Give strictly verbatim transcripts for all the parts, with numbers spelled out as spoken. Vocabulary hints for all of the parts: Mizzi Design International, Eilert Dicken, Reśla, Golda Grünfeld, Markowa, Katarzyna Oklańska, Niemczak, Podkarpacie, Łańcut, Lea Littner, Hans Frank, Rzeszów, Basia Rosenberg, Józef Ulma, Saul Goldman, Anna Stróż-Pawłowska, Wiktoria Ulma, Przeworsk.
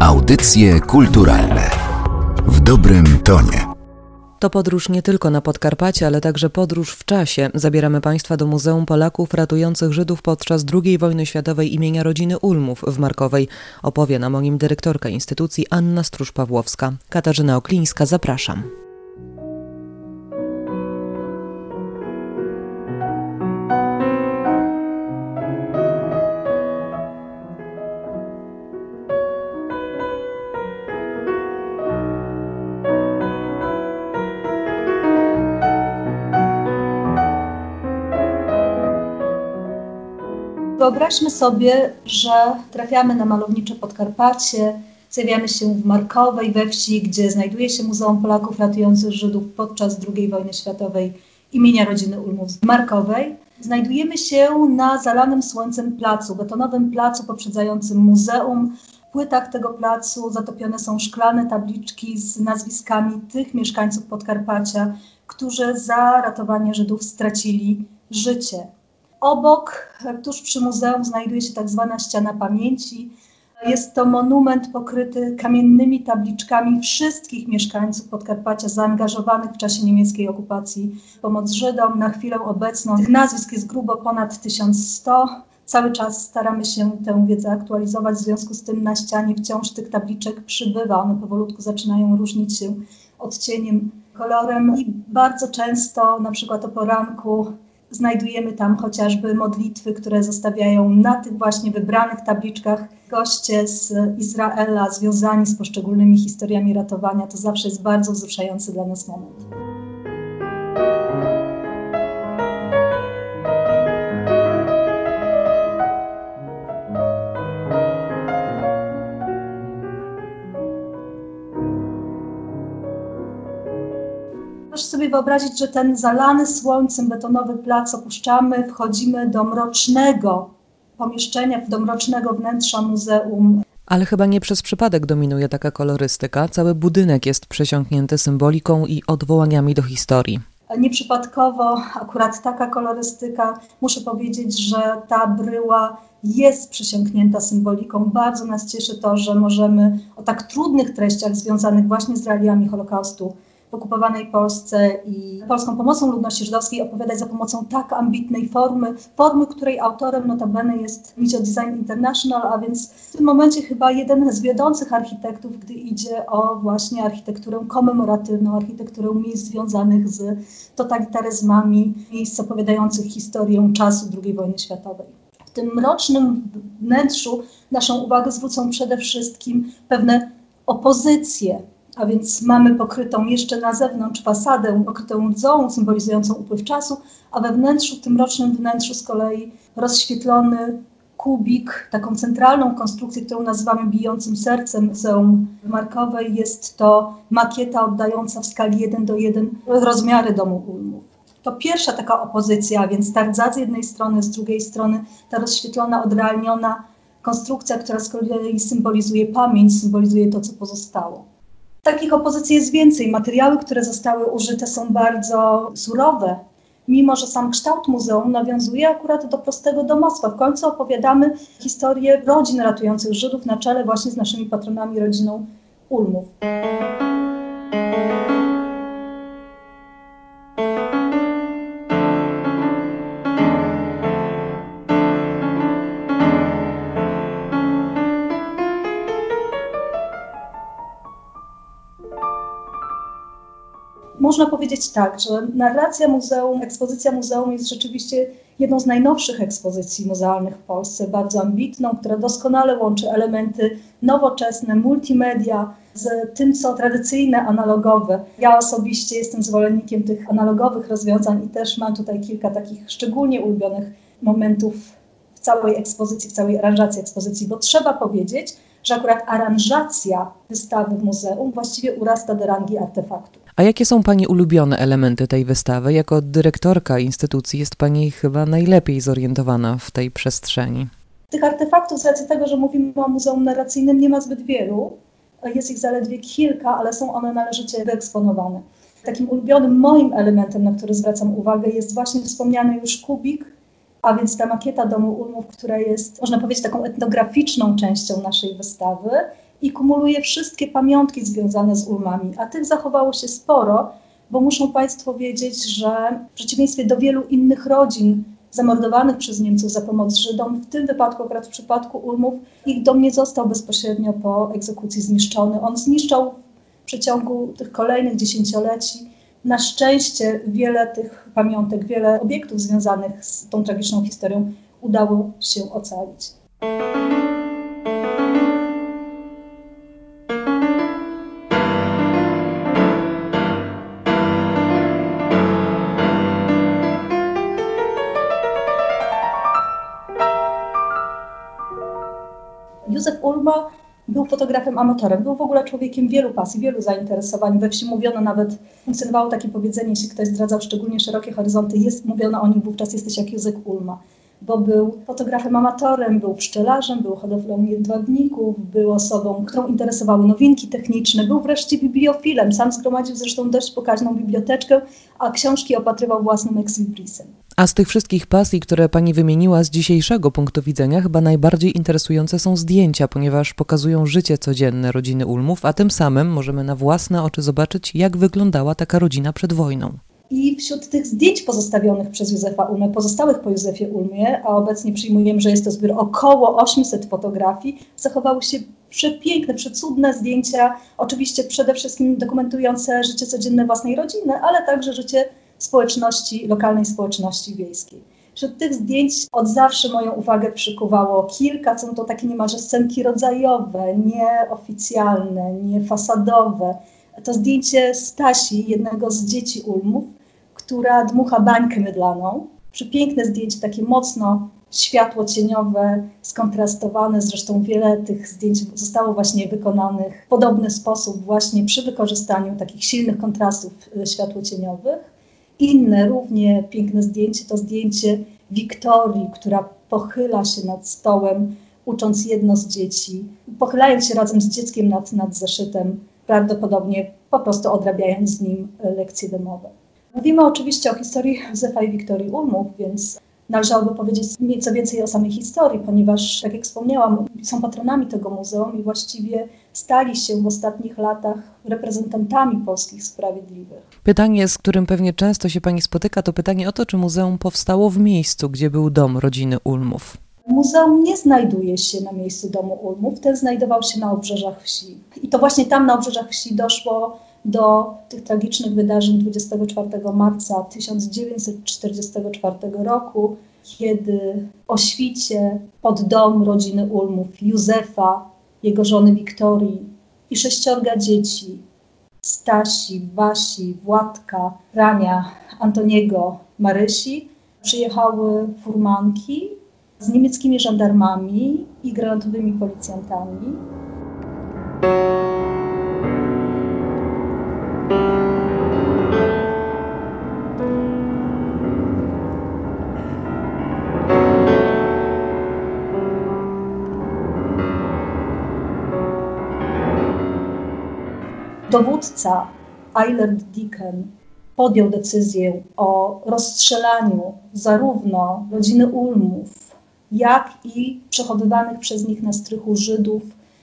Audycje kulturalne w dobrym tonie. To podróż nie tylko na Podkarpacie, ale także podróż w czasie. Zabieramy Państwa do Muzeum Polaków ratujących Żydów podczas drugiej wojny światowej imienia rodziny Ulmów w Markowej. Opowie nam o nim dyrektorka instytucji Anna Stróż-Pawłowska. Katarzyna Oklańska, zapraszam. Wyobraźmy sobie, że trafiamy na malownicze Podkarpacie, zjawiamy się w Markowej, we wsi, gdzie znajduje się Muzeum Polaków ratujących Żydów podczas drugiej wojny światowej imienia rodziny Ulmów z Markowej. Znajdujemy się na zalanym słońcem placu, betonowym placu poprzedzającym muzeum. W płytach tego placu zatopione są szklane tabliczki z nazwiskami tych mieszkańców Podkarpacia, którzy za ratowanie Żydów stracili życie. Obok, tuż przy muzeum, znajduje się tak zwana ściana pamięci. Jest to monument pokryty kamiennymi tabliczkami wszystkich mieszkańców Podkarpacia zaangażowanych w czasie niemieckiej okupacji w pomoc Żydom. Na chwilę obecną tych nazwisk jest grubo ponad tysiąc sto. Cały czas staramy się tę wiedzę aktualizować, w związku z tym na ścianie wciąż tych tabliczek przybywa. One powolutku zaczynają różnić się odcieniem, kolorem i bardzo często, na przykład o poranku, znajdujemy tam chociażby modlitwy, które zostawiają na tych właśnie wybranych tabliczkach goście z Izraela związani z poszczególnymi historiami ratowania. To zawsze jest bardzo wzruszający dla nas moment. Proszę sobie wyobrazić, że ten zalany słońcem betonowy plac opuszczamy, wchodzimy do mrocznego pomieszczenia, do mrocznego wnętrza muzeum. Ale chyba nie przez przypadek dominuje taka kolorystyka. Cały budynek jest przesiąknięty symboliką i odwołaniami do historii. Nieprzypadkowo akurat taka kolorystyka, muszę powiedzieć, że ta bryła jest przesiąknięta symboliką. Bardzo nas cieszy to, że możemy o tak trudnych treściach związanych właśnie z realiami Holokaustu w okupowanej Polsce i polską pomocą ludności żydowskiej opowiadać za pomocą tak ambitnej formy, formy, której autorem notabene jest Mizzi Design International, a więc w tym momencie chyba jeden z wiodących architektów, gdy idzie o właśnie architekturę komemoratywną, architekturę miejsc związanych z totalitaryzmami, miejsc opowiadających historię czasu drugiej wojny światowej. W tym mrocznym wnętrzu naszą uwagę zwrócą przede wszystkim pewne opozycje, a więc mamy pokrytą jeszcze na zewnątrz fasadę, pokrytą rdzą symbolizującą upływ czasu, a we wnętrzu, w tym rocznym wnętrzu z kolei rozświetlony kubik, taką centralną konstrukcję, którą nazywamy bijącym sercem Muzeum Markowej. Jest to makieta oddająca w skali jeden do jednego rozmiary domu Ulmów. To pierwsza taka opozycja, a więc ta rdza z jednej strony, z drugiej strony ta rozświetlona, odrealniona konstrukcja, która z kolei symbolizuje pamięć, symbolizuje to, co pozostało. Takich opozycji jest więcej. Materiały, które zostały użyte, są bardzo surowe, mimo że sam kształt muzeum nawiązuje akurat do prostego domostwa. W końcu opowiadamy historię rodzin ratujących Żydów na czele właśnie z naszymi patronami, rodziną Ulmów. Można powiedzieć tak, że narracja muzeum, ekspozycja muzeum jest rzeczywiście jedną z najnowszych ekspozycji muzealnych w Polsce, bardzo ambitną, która doskonale łączy elementy nowoczesne, multimedia z tym, co tradycyjne, analogowe. Ja osobiście jestem zwolennikiem tych analogowych rozwiązań i też mam tutaj kilka takich szczególnie ulubionych momentów w całej ekspozycji, w całej aranżacji ekspozycji, bo trzeba powiedzieć, że akurat aranżacja wystawy w muzeum właściwie urasta do rangi artefaktu. A jakie są Pani ulubione elementy tej wystawy? Jako dyrektorka instytucji jest Pani chyba najlepiej zorientowana w tej przestrzeni. Tych artefaktów, z racji tego, że mówimy o muzeum narracyjnym, nie ma zbyt wielu. Jest ich zaledwie kilka, ale są one należycie wyeksponowane. Takim ulubionym moim elementem, na który zwracam uwagę, jest właśnie wspomniany już kubik, a więc ta makieta domu Ulmów, która jest, można powiedzieć, taką etnograficzną częścią naszej wystawy. i kumuluje wszystkie pamiątki związane z Ulmami, a tych zachowało się sporo, bo muszą Państwo wiedzieć, że w przeciwieństwie do wielu innych rodzin zamordowanych przez Niemców za pomoc Żydom, w tym wypadku, akurat w przypadku Ulmów, ich dom nie został bezpośrednio po egzekucji zniszczony. On zniszczał w przeciągu tych kolejnych dziesięcioleci na szczęście wiele tych pamiątek, wiele obiektów związanych z tą tragiczną historią udało się ocalić. Józef Ulma był fotografem amatorem, był w ogóle człowiekiem wielu pasji, wielu zainteresowań. We wsi mówiono nawet, funkcjonowało takie powiedzenie, jeśli ktoś zdradzał szczególnie szerokie horyzonty, jest mówiono o nim wówczas, jesteś jak Józef Ulma. Bo był fotografem amatorem, był pszczelarzem, był hodowlą jedwabników, był osobą, którą interesowały nowinki techniczne, był wreszcie bibliofilem. Sam zgromadził zresztą dość pokaźną biblioteczkę, a książki opatrywał własnym ex-librisem. A z tych wszystkich pasji, które pani wymieniła z dzisiejszego punktu widzenia, chyba najbardziej interesujące są zdjęcia, ponieważ pokazują życie codzienne rodziny Ulmów, a tym samym możemy na własne oczy zobaczyć, jak wyglądała taka rodzina przed wojną. I wśród tych zdjęć pozostawionych przez Józefa Ulmę, pozostałych po Józefie Ulmie, a obecnie przyjmujemy, że jest to zbiór około osiemset fotografii, zachowały się przepiękne, przecudne zdjęcia, oczywiście przede wszystkim dokumentujące życie codzienne własnej rodziny, ale także życie społeczności, lokalnej społeczności wiejskiej. Wśród tych zdjęć od zawsze moją uwagę przykuwało kilka, są to takie niemalże scenki rodzajowe, nieoficjalne, niefasadowe. To zdjęcie Stasi, jednego z dzieci Ulmów, która dmucha bańkę mydlaną. Przepiękne zdjęcie, takie mocno światłocieniowe, skontrastowane. Zresztą wiele tych zdjęć zostało właśnie wykonanych w podobny sposób, właśnie przy wykorzystaniu takich silnych kontrastów światłocieniowych. Inne równie piękne zdjęcie to zdjęcie Wiktorii, która pochyla się nad stołem, ucząc jedno z dzieci, pochylając się razem z dzieckiem nad, nad zeszytem, prawdopodobnie po prostu odrabiając z nim lekcje domowe. Mówimy oczywiście o historii Józefa i Wiktorii Ulmów, więc należałoby powiedzieć nieco więcej o samej historii, ponieważ, tak jak wspomniałam, są patronami tego muzeum i właściwie stali się w ostatnich latach reprezentantami polskich sprawiedliwych. Pytanie, z którym pewnie często się pani spotyka, to pytanie o to, czy muzeum powstało w miejscu, gdzie był dom rodziny Ulmów. Muzeum nie znajduje się na miejscu domu Ulmów, ten znajdował się na obrzeżach wsi. I to właśnie tam na obrzeżach wsi doszło do tych tragicznych wydarzeń dwudziestego czwartego marca tysiąc dziewięćset czterdziestego czwartego roku, kiedy o świcie pod dom rodziny Ulmów, Józefa, jego żony Wiktorii i sześciorga dzieci, Stasi, Basi, Władka, Rania, Antoniego, Marysi, przyjechały furmanki z niemieckimi żandarmami i granatowymi policjantami. Dowódca Eilert Dicken podjął decyzję o rozstrzelaniu zarówno rodziny Ulmów, jak i przechowywanych przez nich na strychu Żydów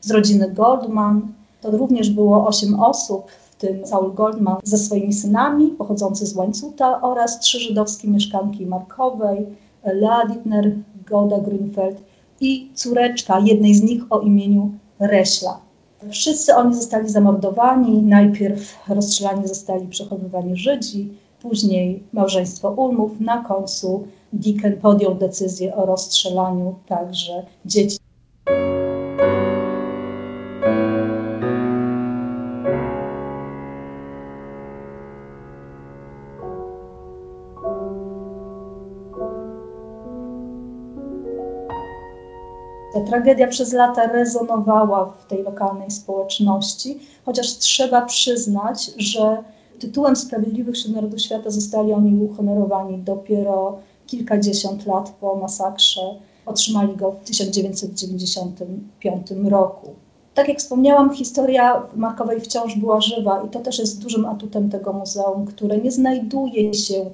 z rodziny Goldman. To również było osiem osób, w tym Saul Goldman ze swoimi synami, pochodzący z Łańcuta, oraz trzy żydowskie mieszkanki Markowej, Lea Littner, Golda Grünfeld i córeczka jednej z nich o imieniu Reśla. Wszyscy oni zostali zamordowani, najpierw rozstrzelani zostali przechowywani Żydzi, później małżeństwo Ulmów, na końcu Dicken podjął decyzję o rozstrzelaniu także dzieci. Ta tragedia przez lata rezonowała w tej lokalnej społeczności, chociaż trzeba przyznać, że tytułem Sprawiedliwych Wśród Narodów Świata zostali oni uhonorowani dopiero kilkadziesiąt lat po masakrze, otrzymali go w tysiąc dziewięćset dziewięćdziesiątym piątym roku. Tak jak wspomniałam, historia Markowej wciąż była żywa i to też jest dużym atutem tego muzeum, które nie znajduje się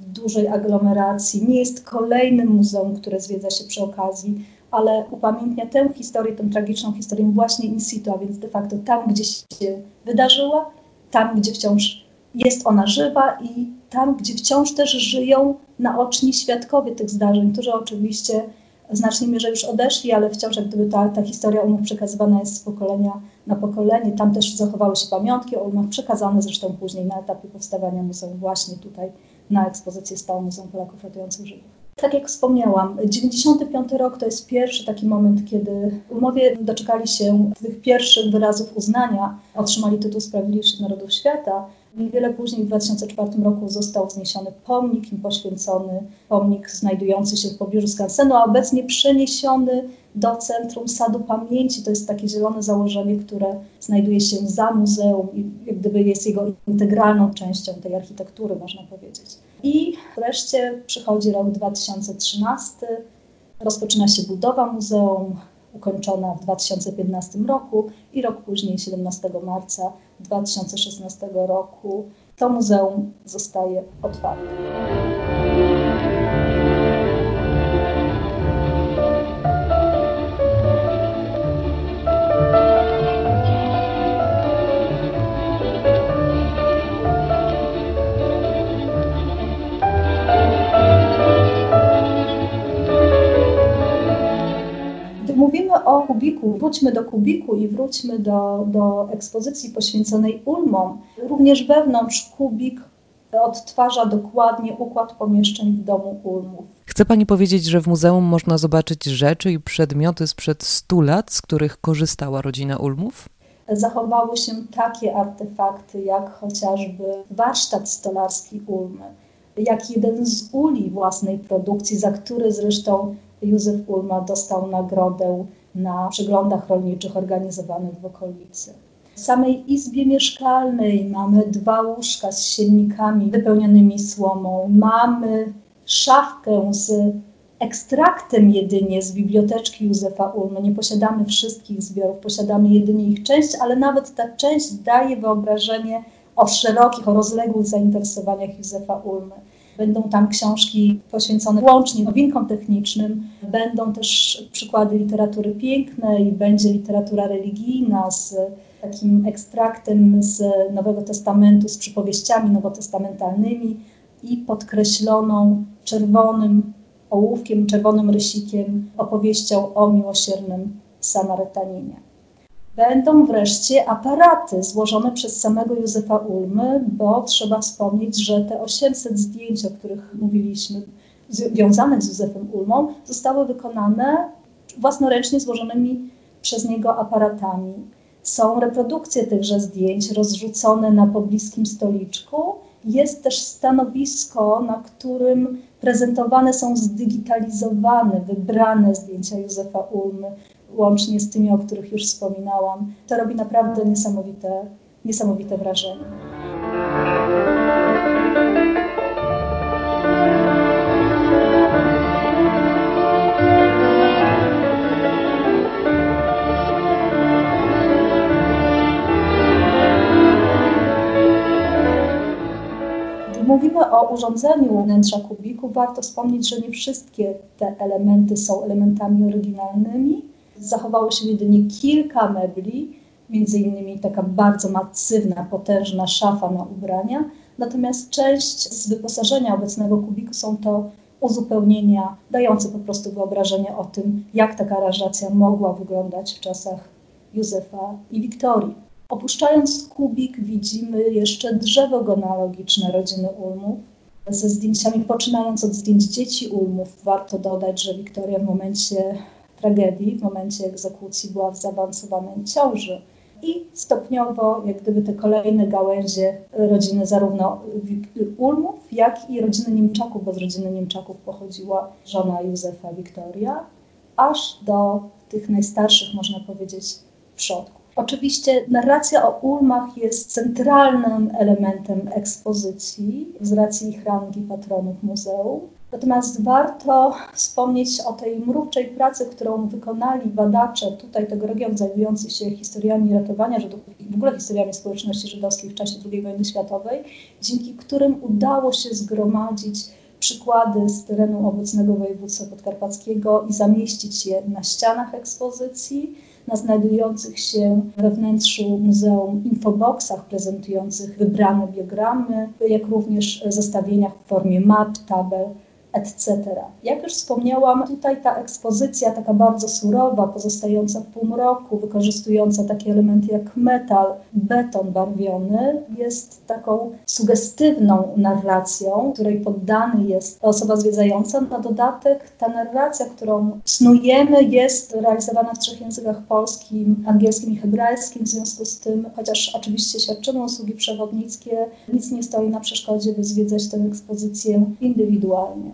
w dużej aglomeracji, nie jest kolejnym muzeum, które zwiedza się przy okazji. ale upamiętnia tę historię, tę tragiczną historię właśnie in situ, a więc de facto tam, gdzie się wydarzyła, tam, gdzie wciąż jest ona żywa i tam, gdzie wciąż też żyją naoczni świadkowie tych zdarzeń, którzy oczywiście w znacznej mierze już odeszli, ale wciąż jak gdyby ta, ta historia Ulmów przekazywana jest z pokolenia na pokolenie. Tam też zachowały się pamiątki o Ulmach, przekazane zresztą później na etapie powstawania muzeum właśnie tutaj na ekspozycję stałą Muzeum Polaków Ratujących Żydów. Tak jak wspomniałam, dziewięćdziesiąty piąty rok to jest pierwszy taki moment, kiedy Ulmowie doczekali się tych pierwszych wyrazów uznania, otrzymali tytuł Sprawiedliwszych Narodów Świata. Niewiele później, w dwa tysiące czwartym roku, został zniesiony pomnik im poświęcony, pomnik znajdujący się w pobliżu skansenu, a obecnie przeniesiony do Centrum Sadu Pamięci. To jest takie zielone założenie, które znajduje się za muzeum i jak gdyby jest jego integralną częścią tej architektury, można powiedzieć. I wreszcie przychodzi rok dwa tysiące trzynasty, rozpoczyna się budowa muzeum, ukończona w dwa tysiące piętnastym roku i rok później, siedemnastego marca dwa tysiące szesnastego roku, to muzeum zostaje otwarte. Mówimy o kubiku, wróćmy do kubiku i wróćmy do, do ekspozycji poświęconej Ulmom. Również wewnątrz kubik odtwarza dokładnie układ pomieszczeń w domu Ulmów. Chce pani powiedzieć, że w muzeum można zobaczyć rzeczy i przedmioty sprzed stu lat, z których korzystała rodzina Ulmów? Zachowały się takie artefakty jak chociażby warsztat stolarski Ulmy, jak jeden z uli własnej produkcji, za który zresztą Józef Ulma dostał nagrodę na przeglądach rolniczych organizowanych w okolicy. W samej izbie mieszkalnej mamy dwa łóżka z siennikami wypełnionymi słomą. Mamy szafkę z ekstraktem jedynie z biblioteczki Józefa Ulmy. Nie posiadamy wszystkich zbiorów, posiadamy jedynie ich część, ale nawet ta część daje wyobrażenie o szerokich, o rozległych zainteresowaniach Józefa Ulmy. Będą tam książki poświęcone łącznie nowinkom technicznym, będą też przykłady literatury pięknej, będzie literatura religijna z takim ekstraktem z Nowego Testamentu, z przypowieściami nowotestamentalnymi i podkreśloną czerwonym ołówkiem, czerwonym rysikiem opowieścią o miłosiernym Samarytaninie. Będą wreszcie aparaty złożone przez samego Józefa Ulmy, bo trzeba wspomnieć, że te osiemset zdjęć, o których mówiliśmy, związanych z Józefem Ulmą, zostały wykonane własnoręcznie złożonymi przez niego aparatami. Są reprodukcje tychże zdjęć rozrzucone na pobliskim stoliczku. Jest też stanowisko, na którym prezentowane są zdigitalizowane, wybrane zdjęcia Józefa Ulmy, łącznie z tymi, o których już wspominałam. To robi naprawdę niesamowite, niesamowite wrażenie. Mówimy o urządzeniu wnętrza kubiku. Warto wspomnieć, że nie wszystkie te elementy są elementami oryginalnymi. Zachowało się jedynie kilka mebli, między innymi taka bardzo masywna, potężna szafa na ubrania. Natomiast część z wyposażenia obecnego kubiku są to uzupełnienia, dające po prostu wyobrażenie o tym, jak taka aranżacja mogła wyglądać w czasach Józefa i Wiktorii. Opuszczając kubik widzimy jeszcze drzewo genealogiczne rodziny Ulmów, ze zdjęciami, poczynając od zdjęć dzieci Ulmów. Warto dodać, że Wiktoria w momencie tragedii, w momencie egzekucji była w zaawansowanej ciąży i stopniowo jak gdyby te kolejne gałęzie rodziny zarówno Ulmów, jak i rodziny Niemczaków, bo z rodziny Niemczaków pochodziła żona Józefa Wiktoria, aż do tych najstarszych, można powiedzieć, przodków. Oczywiście narracja o Ulmach jest centralnym elementem ekspozycji z racji ich rangi patronów muzeum. Natomiast warto wspomnieć o tej mrówczej pracy, którą wykonali badacze tutaj tego regionu zajmujący się historiami ratowania Żydów i w ogóle historiami społeczności żydowskiej w czasie drugiej wojny światowej, dzięki którym udało się zgromadzić przykłady z terenu obecnego województwa podkarpackiego i zamieścić je na ścianach ekspozycji, na znajdujących się we wnętrzu muzeum infoboksach prezentujących wybrane biogramy, jak również zestawieniach w formie map, tabel, et cetera. Jak już wspomniałam, tutaj ta ekspozycja taka bardzo surowa, pozostająca w półmroku, wykorzystująca takie elementy jak metal, beton barwiony, jest taką sugestywną narracją, której poddany jest osoba zwiedzająca. Na dodatek ta narracja, którą snujemy, jest realizowana w trzech językach: polskim, angielskim i hebrajskim. W związku z tym, chociaż oczywiście świadczymy usługi przewodnickie, nic nie stoi na przeszkodzie, by zwiedzać tę ekspozycję indywidualnie.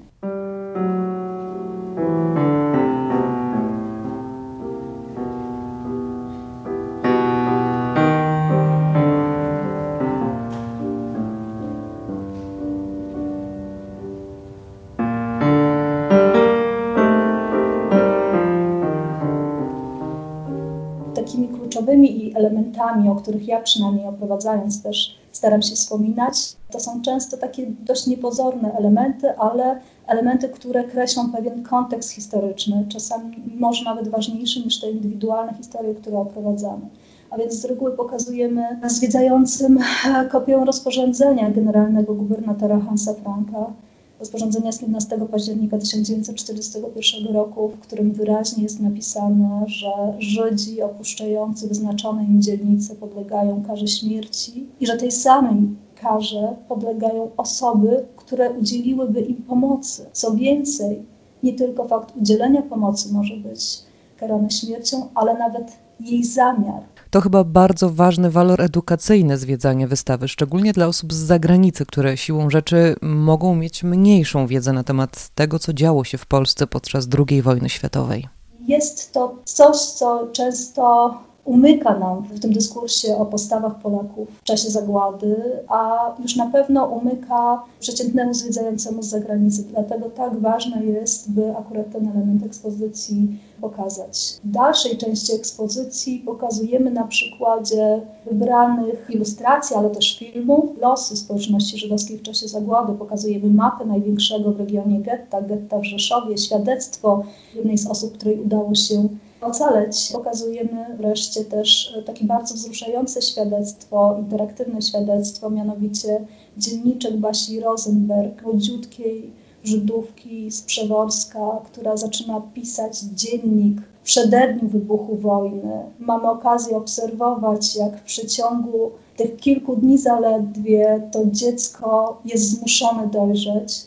Takimi kluczowymi elementami, o których ja przynajmniej oprowadzając też staram się wspominać, to są często takie dość niepozorne elementy, ale elementy, które kreślą pewien kontekst historyczny, czasami może nawet ważniejszy niż te indywidualne historie, które oprowadzamy. A więc z reguły pokazujemy zwiedzającym kopię rozporządzenia generalnego gubernatora Hansa Franka, rozporządzenia z piętnastego października tysiąc dziewięćset czterdziestego pierwszego roku, w którym wyraźnie jest napisane, że Żydzi opuszczający wyznaczone im dzielnice podlegają karze śmierci i że tej samej karze podlegają osoby, które udzieliłyby im pomocy. Co więcej, nie tylko fakt udzielenia pomocy może być karany śmiercią, ale nawet jej zamiar. To chyba bardzo ważny walor edukacyjny zwiedzania wystawy, szczególnie dla osób z zagranicy, które siłą rzeczy mogą mieć mniejszą wiedzę na temat tego, co działo się w Polsce podczas drugiej wojny światowej. Jest to coś, co często umyka nam w tym dyskursie o postawach Polaków w czasie zagłady, a już na pewno umyka przeciętnemu zwiedzającemu z zagranicy. Dlatego tak ważne jest, by akurat ten element ekspozycji pokazać. W dalszej części ekspozycji pokazujemy na przykładzie wybranych ilustracji, ale też filmów, losy społeczności żydowskiej w czasie zagłady. Pokazujemy mapę największego w regionie getta, getta w Rzeszowie, świadectwo jednej z osób, której udało się ocaleć. Pokazujemy wreszcie też takie bardzo wzruszające świadectwo, interaktywne świadectwo, mianowicie dzienniczek Basi Rosenberg, młodziutkiej Żydówki z Przeworska, która zaczyna pisać dziennik w przededniu wybuchu wojny. Mamy okazję obserwować, jak w przeciągu tych kilku dni zaledwie to dziecko jest zmuszone dojrzeć.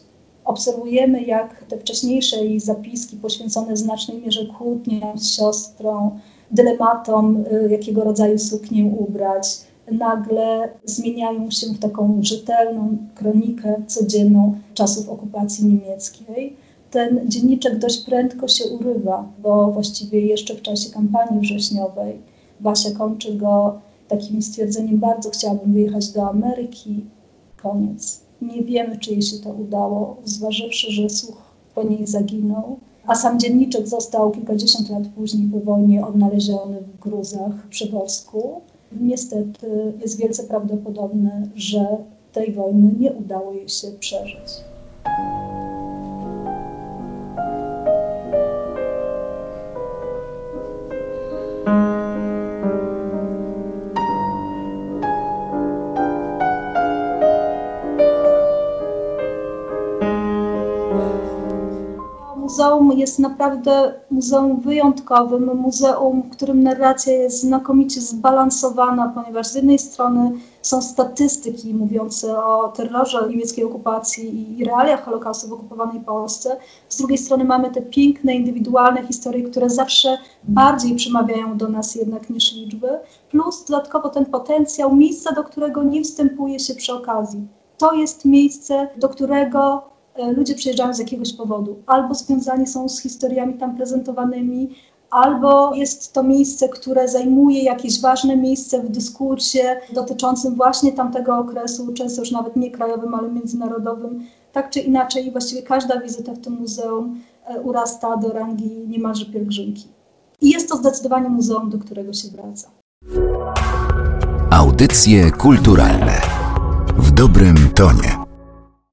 Obserwujemy, jak te wcześniejsze jej zapiski poświęcone w znacznej mierze kłótniom z siostrą, dylematom, jakiego rodzaju suknię ubrać, nagle zmieniają się w taką rzetelną kronikę codzienną czasów okupacji niemieckiej. Ten dzienniczek dość prędko się urywa, bo właściwie jeszcze w czasie kampanii wrześniowej Basia kończy go takim stwierdzeniem: bardzo chciałabym wyjechać do Ameryki, koniec. Nie wiemy, czy jej się to udało, zważywszy, że słuch po niej zaginął. A sam dzienniczek został kilkadziesiąt lat później po wojnie odnaleziony w gruzach przy Worsku. Niestety jest wielce prawdopodobne, że tej wojny nie udało jej się przeżyć. Muzeum jest naprawdę muzeum wyjątkowym, muzeum, w którym narracja jest znakomicie zbalansowana, ponieważ z jednej strony są statystyki mówiące o terrorze niemieckiej okupacji i realiach Holokaustu w okupowanej Polsce, z drugiej strony mamy te piękne, indywidualne historie, które zawsze bardziej przemawiają do nas jednak niż liczby, plus dodatkowo ten potencjał miejsca, do którego nie wstępuje się przy okazji. To jest miejsce, do którego ludzie przyjeżdżają z jakiegoś powodu, albo związani są z historiami tam prezentowanymi, albo jest to miejsce, które zajmuje jakieś ważne miejsce w dyskursie dotyczącym właśnie tamtego okresu, często już nawet nie krajowym, ale międzynarodowym. Tak czy inaczej, właściwie każda wizyta w tym muzeum urasta do rangi niemalże pielgrzymki. I jest to zdecydowanie muzeum, do którego się wraca. Audycje kulturalne w dobrym tonie.